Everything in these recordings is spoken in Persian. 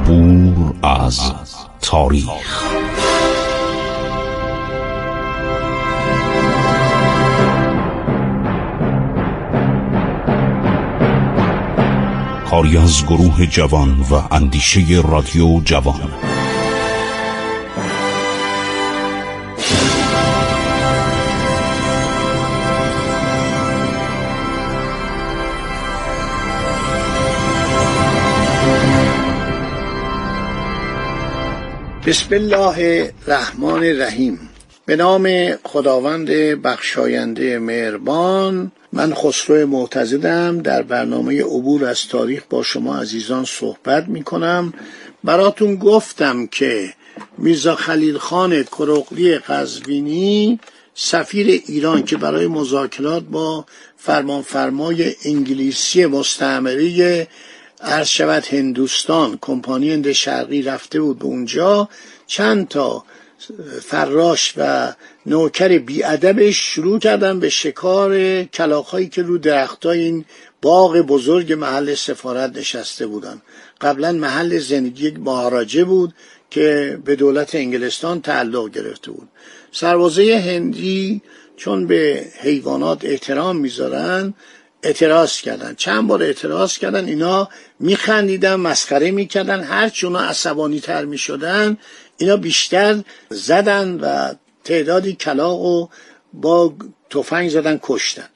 عبور از تاریخ. کاری از گروه جوان و اندیشه رادیو جوان. بسم الله الرحمن الرحیم. به نام خداوند بخشاینده مهربان. من خسرو معتضدم، در برنامه عبور از تاریخ با شما عزیزان صحبت می کنم. براتون گفتم که میزا خلیل خان کروقلی قزوینی، سفیر ایران که برای مذاکرات با فرمانفرمای انگلیسی مستعمره عرشبت هندوستان کمپانی هند شرقی رفته بود، به اونجا چند تا فراش و نوکر بیادبش شروع کردن به شکار کلاغ‌هایی که رو درختای این باغ بزرگ محل سفارت نشسته بودن. قبلا محل زندگی یک مهاراجه بود که به دولت انگلستان تعلق گرفته بود. سربازای هندی چون به حیوانات احترام میذارن اعتراض کردن، چند بار اعتراض کردن، اینا میخندیدن، مسخره میکردن. هرچی اونا عصبانی تر میشدن اینا بیشتر زدن و تعدادی کلاغو با تفنگ زدن، کشتن.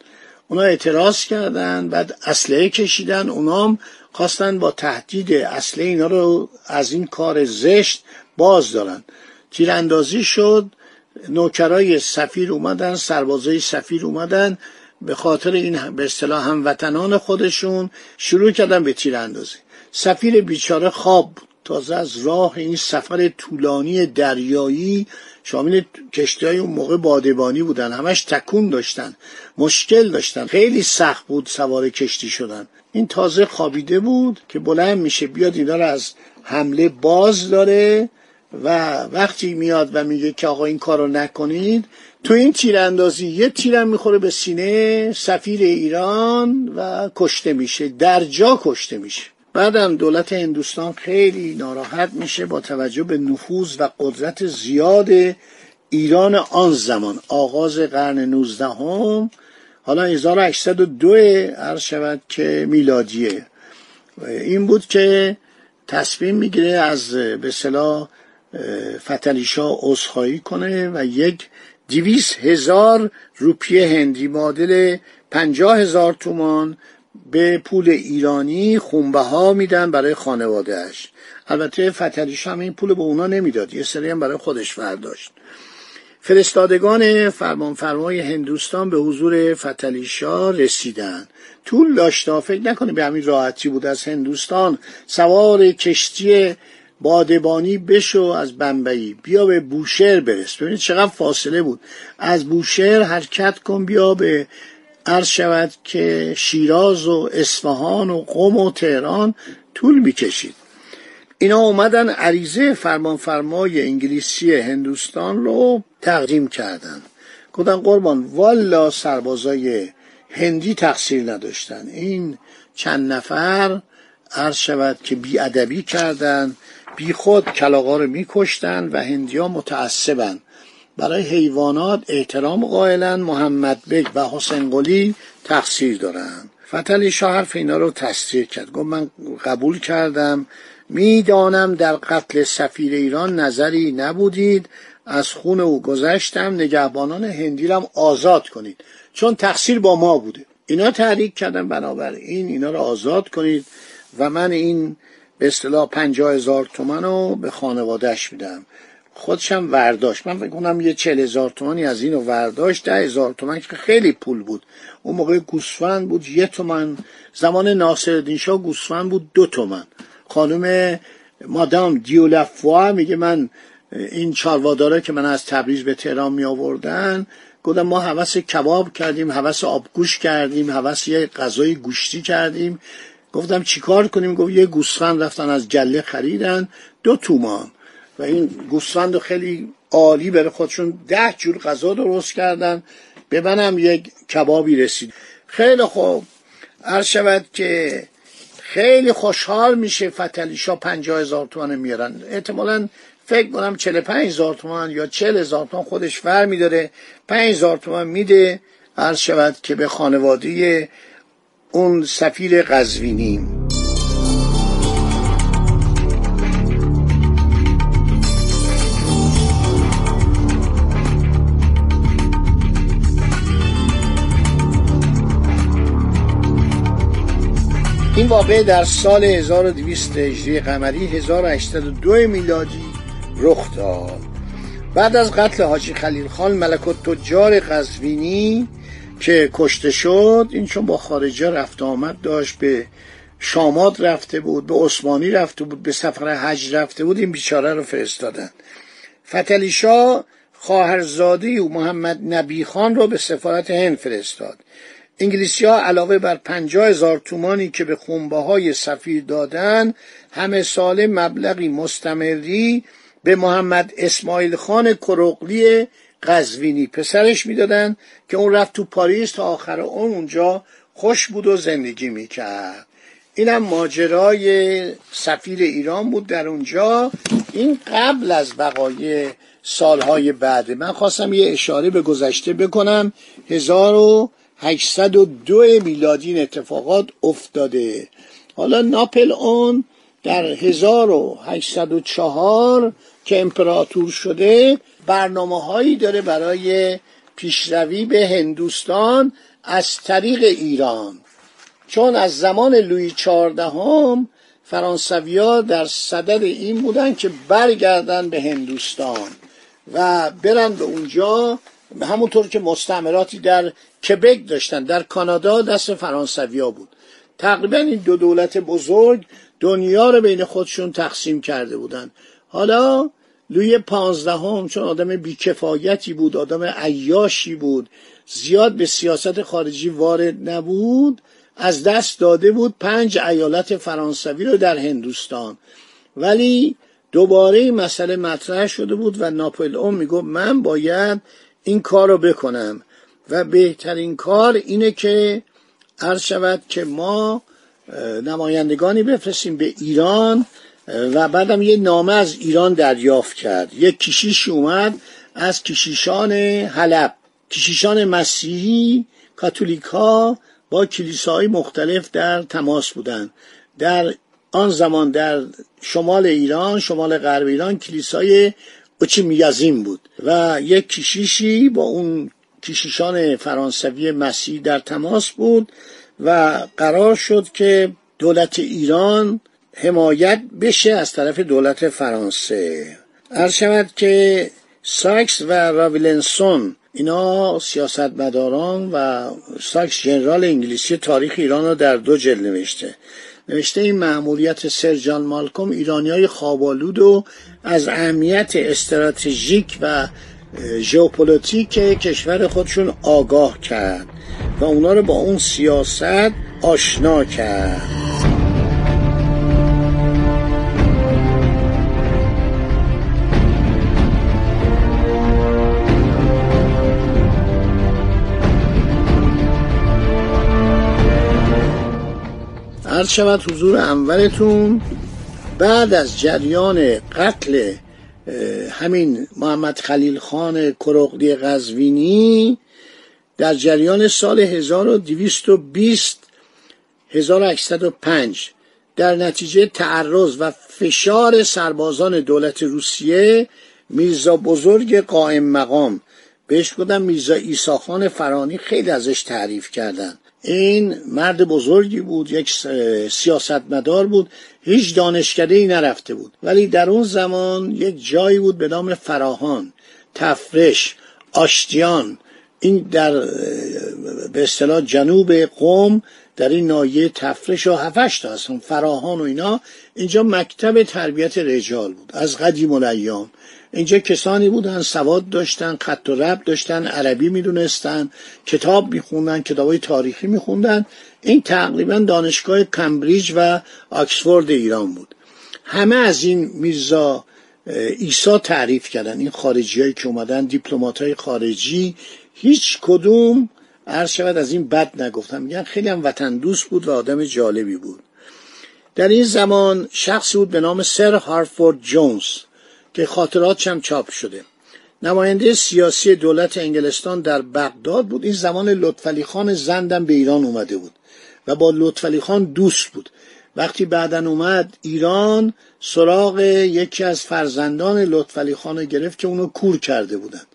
اونا اعتراض کردن، بعد اسلحه کشیدن، اونام خواستن با تهدید اسلحه اینا رو از این کار زشت باز دارن. تیراندازی شد، نوکرای سفیر اومدن، سربازای سفیر اومدن، به خاطر این به اصطلاح هموطنان خودشون شروع کردن به تیراندازی. سفیر بیچاره خواب بود، تازه از راه این سفر طولانی دریایی، شامل کشتی‌های اون موقع بادبانی بودن، همش تکون داشتن، مشکل داشتن، خیلی سخت بود سوار کشتی شدن. این تازه خوابیده بود که بلند میشه بیاد اینا رو از حمله باز داره و وقتی میاد و میگه که آقا این کارو نکنید، تو این تیراندازی یه تیرم میخوره به سینه سفیر ایران و کشته میشه، در جا کشته میشه. بعدم دولت هندوستان خیلی ناراحت میشه با توجه به نفوذ و قدرت زیاد ایران آن زمان، آغاز قرن 19، حالا 1802 عرض شود که میلادیه. این بود که تصمیم میگیره از به اصطلاح فتلیشا عذرخواهی کنه و یک 200,000 روپیه هندی معادل 50,000 تومان به پول ایرانی خونبها میدن برای خانوادهش. البته فتلیشا هم این پول به اونا نمیداد، یه سری هم برای خودش برداشت. فرستادگان فرمانفرمای هندوستان به حضور فتلیشا رسیدن. طول داشت، فکر نکنه به همین راحتی بود از هندوستان سوار کشتی بادبانی بشو از بمبئی بیا به بوشهر برس. ببینید چقدر فاصله بود، از بوشهر حرکت کن بیا به عرض شود که شیراز و اصفهان و قم و تهران طول میکشید. اینا اومدن عریضه فرمانفرمای انگلیسی هندوستان رو تقدیم کردن، گفتن قربان والا سربازای هندی تقصیر نداشتن، این چند نفر عرض شود که بی‌ادبی کردن، بی خود کلاغا رو میکشتن و هندی‌ها متعصبن، برای حیوانات احترام قائلن، محمد بک و حسین قلی تقصیر دارن. فتلیشا حرف اینا رو تصدیق کرد، گفت من قبول کردم، میدانم در قتل سفیر ایران نظری نبودید، از خون او گذشتم، نگهبانان هندی رو هم آزاد کنید چون تقصیر با ما بوده، اینا تحریک کردن، بنابراین اینا رو آزاد کنید و من این به اصطلاح 50,000 تومن رو به خانوادهش میدم. خودشم ورداشت، من فکر کنم یه 40,000 تومانی از اینو ورداشت، 10,000 تومن که خیلی پول بود. اون موقع گوسفند بود 1 تومن، زمان ناصرالدین شاه گوسفند بود 2 تومن. خانم مادام دیولفوار میگه من این چاروادارا که من از تبریز به تهران می آوردن، گفتم ما هوس کباب کردیم، هوس آبگوش کردیم، هوس یه غذای گوشتی کردیم، گفتم چیکار کنیم؟ گفت یه گوسفند رفتن از جله خریدن 2 تومان و این گوسفند رو خیلی عالی برای خودشون 10 جور غذا درست کردن، به منم یک کبابی رسید. خیلی خوب، عرض شود که خیلی خوشحال میشه فتحعلی شاه 50,000 تومان میارن. احتمالاً فکر کنم 45,000 تومان یا 40,000 تومان خودش فر میداره، 5,000 تومان میده عرض شود که به خانواده اون سفیر قزوینی. این واقعه در سال 1200 هجری قمری 1802 میلادی رخ داد. بعد از قتل حاجی خلیل خان ملک التجار قزوینی که کشته شد، این چون با خارجه رفت آمد داشت، به شامات رفته بود، به عثمانی رفته بود، به سفر حج رفته بود، این بیچاره رو فرستادن. فتحعلی شاه خواهرزاده او محمد نبی خان رو به سفارت هند فرستاد. انگلیسی ها علاوه بر 50,000 تومانی که به خونبه های سفیر دادن، همه ساله مبلغی مستمری به محمد اسماعیل خان کروقلی قزوینی پسرش میدادن که اون رفت تو پاریس تا آخر اون اونجا خوش بود و زندگی میکرد. اینم ماجرای سفیر ایران بود در اونجا. این قبل از وقایع سالهای بعده. من خواستم یه اشاره به گذشته بکنم. 1802 میلادی این اتفاقات افتاده. حالا ناپلئون در 1804 که امپراتور شده برنامه‌هایی داره برای پیشروی به هندوستان از طریق ایران، چون از زمان لوی چاردهم فرانسوی‌ها در صدد این بودن که برگردن به هندوستان و برن به اونجا، همونطور که مستعمراتی در کبک داشتن، در کانادا دست فرانسویا بود. تقریبا این دو دولت بزرگ دنیا رو بین خودشون تقسیم کرده بودن. حالا لوی 15 چون آدم بیکفایتی بود، آدم عیاشی بود، زیاد به سیاست خارجی وارد نبود، از دست داده بود 5 ایالت فرانسوی رو در هندوستان. ولی دوباره این مسئله مطرح شده بود و ناپلئون میگفت من باید این کار رو بکنم و بهترین کار اینه که عرض شود که ما نمایندگانی بفرستیم به ایران. و بعدم یه نامه از ایران دریافت کرد. یک کشیش اومد از کشیشان حلب، کشیشان مسیحی کاتولیکا با کلیساهای مختلف در تماس بودند. در آن زمان در شمال ایران، شمال غرب ایران، کلیسای اوچیمیازین بود و یک کشیشی با اون کشیشان فرانسوی مسیحی در تماس بود و قرار شد که دولت ایران حمایت بشه از طرف دولت فرانسه. عرض شود که ساکس و راولنسون اینا سیاستمداران و ساکس جنرال انگلیسی تاریخ ایران رو در 2 جلد نوشته این مأموریت سر جان مالکوم ایرانیای خوابالود و از اهمیت استراتژیک و ژئوپلیتیک کشور خودشون آگاه کرد و اونا رو با اون سیاست آشنا کرد. عرض شود حضور انورتون بعد از جریان قتل همین محمد خلیل خان کروقلی قزوینی در جریان سال 1220 1805 در نتیجه تعرض و فشار سربازان دولت روسیه، میزا بزرگ قائم مقام، بهش گفتن میزا ایساخان فرانی، خیلی ازش تعریف کردن. این مرد بزرگی بود، یک سیاستمدار بود، هیچ دانشکده‌ای نرفته بود، ولی در اون زمان یک جایی بود به نام فراهان، تفرش، آشتیان، این در به اصطلاح جنوب قم، در این ناحیه تفرش و 7-8 تا هستن، فراهان و اینا. اینجا مکتب تربیت رجال بود از قدیم الایام. اینجا کسانی بودن سواد داشتن، خط و ربط داشتن، عربی میدونستن، کتاب میخوندن، کتابای تاریخی میخوندن. این تقریبا دانشگاه کمبریج و آکسفورد ایران بود. همه از این میرزا عیسی تعریف کردن. این خارجیایی که اومدن، دیپلماتای خارجی، هیچ کدوم عرض شود از این بد نگفتن، میگن خیلی هم وطن دوست بود و آدم جالبی بود. در این زمان شخصی بود به نام سر هارفورد جونز که خاطراتش هم چاپ شده. نماینده سیاسی دولت انگلستان در بغداد بود. این زمان لطفلی خان زندم به ایران اومده بود و با لطفلی خان دوست بود. وقتی بعدن اومد ایران سراغ یکی از فرزندان لطفلی خان گرفت که اونو کور کرده بودند.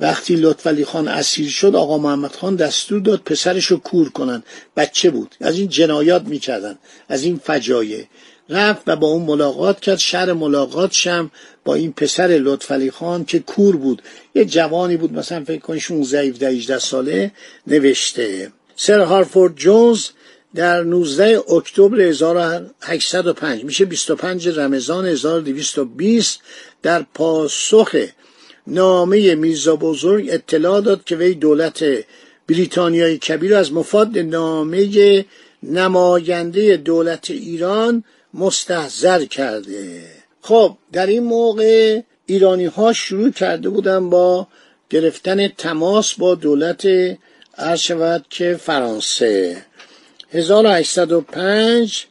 وقتی لطفلی خان اسیر شد آقا محمد خان دستور داد پسرشو کور کنن. بچه بود، از این جنایات میکردن، از این فجایع. رفت و با اون ملاقات کرد. شر ملاقاتش هم با این پسر لطفلی خان که کور بود، یه جوانی بود مثلا فکر کنید 16-18 ساله، نوشته. سر هارفورد جونز در 19 اکتبر 1805 میشه 25 رمضان 1220 در پاسخ نامه میزا بزرگ اطلاع داد که وی دولت بریتانیای کبیر از مفاد نامه نماینده دولت ایران مستحضر کرده. خب در این موقع ایرانی ها شروع کرده بودن با گرفتن تماس با دولت عرشوت که فرانسه. 1805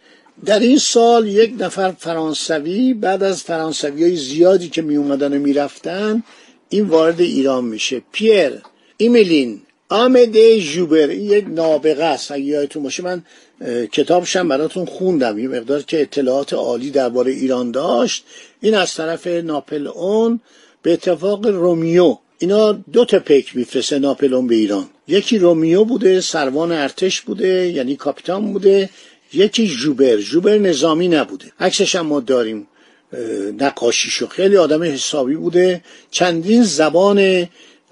در این سال یک نفر فرانسوی بعد از فرانسویای زیادی که می اومدن و می رفتن این وارد ایران میشه. پیر ایمیلین آمده ژوبر، یک نابغه است. اگه یادتون باشه من کتابشم براتون خوندم، یه مقدار که اطلاعات عالی درباره ایران داشت. این از طرف ناپلئون به اتفاق رومیو، اینا دو تا پیک میفرسته ناپلئون به ایران. یکی رومیو بوده، سروان ارتش بوده یعنی کاپیتان بوده، یکی ژوبر. ژوبر نظامی نبوده، عکسش هم ما داریم نقاشیشو. خیلی آدم حسابی بوده، چندین زبان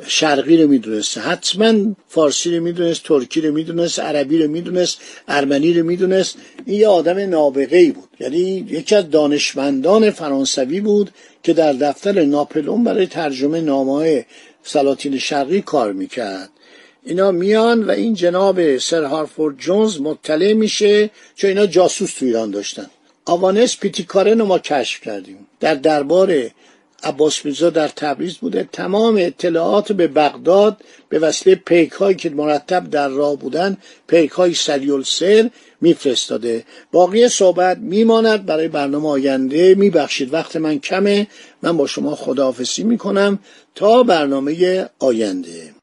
شرقی رو میدونسته، حتما فارسی رو میدونست، ترکی رو میدونست، عربی رو میدونست، ارمنی رو میدونست. این یه آدم نابغه‌ای بود، یعنی یکی از دانشمندان فرانسوی بود که در دفتر ناپلئون برای ترجمه نامه‌های سلاطین شرقی کار میکرد. اینا میان و این جناب سر هارفورد جونز مطلع میشه، چون اینا جاسوس تو ایران داشتن. آوانس پیتیکارن رو ما کشف کردیم، در دربار عباس بیزا در تبریز بوده. تمام اطلاعات به بغداد به وسیله پیک هایی که مرتب در راه بودن، پیک های سریالسر میفرستاده. باقی صحبت میماند برای برنامه آینده. میبخشید وقت من کمه، من با شما خداحافظی میکنم تا برنامه آینده.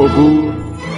عبور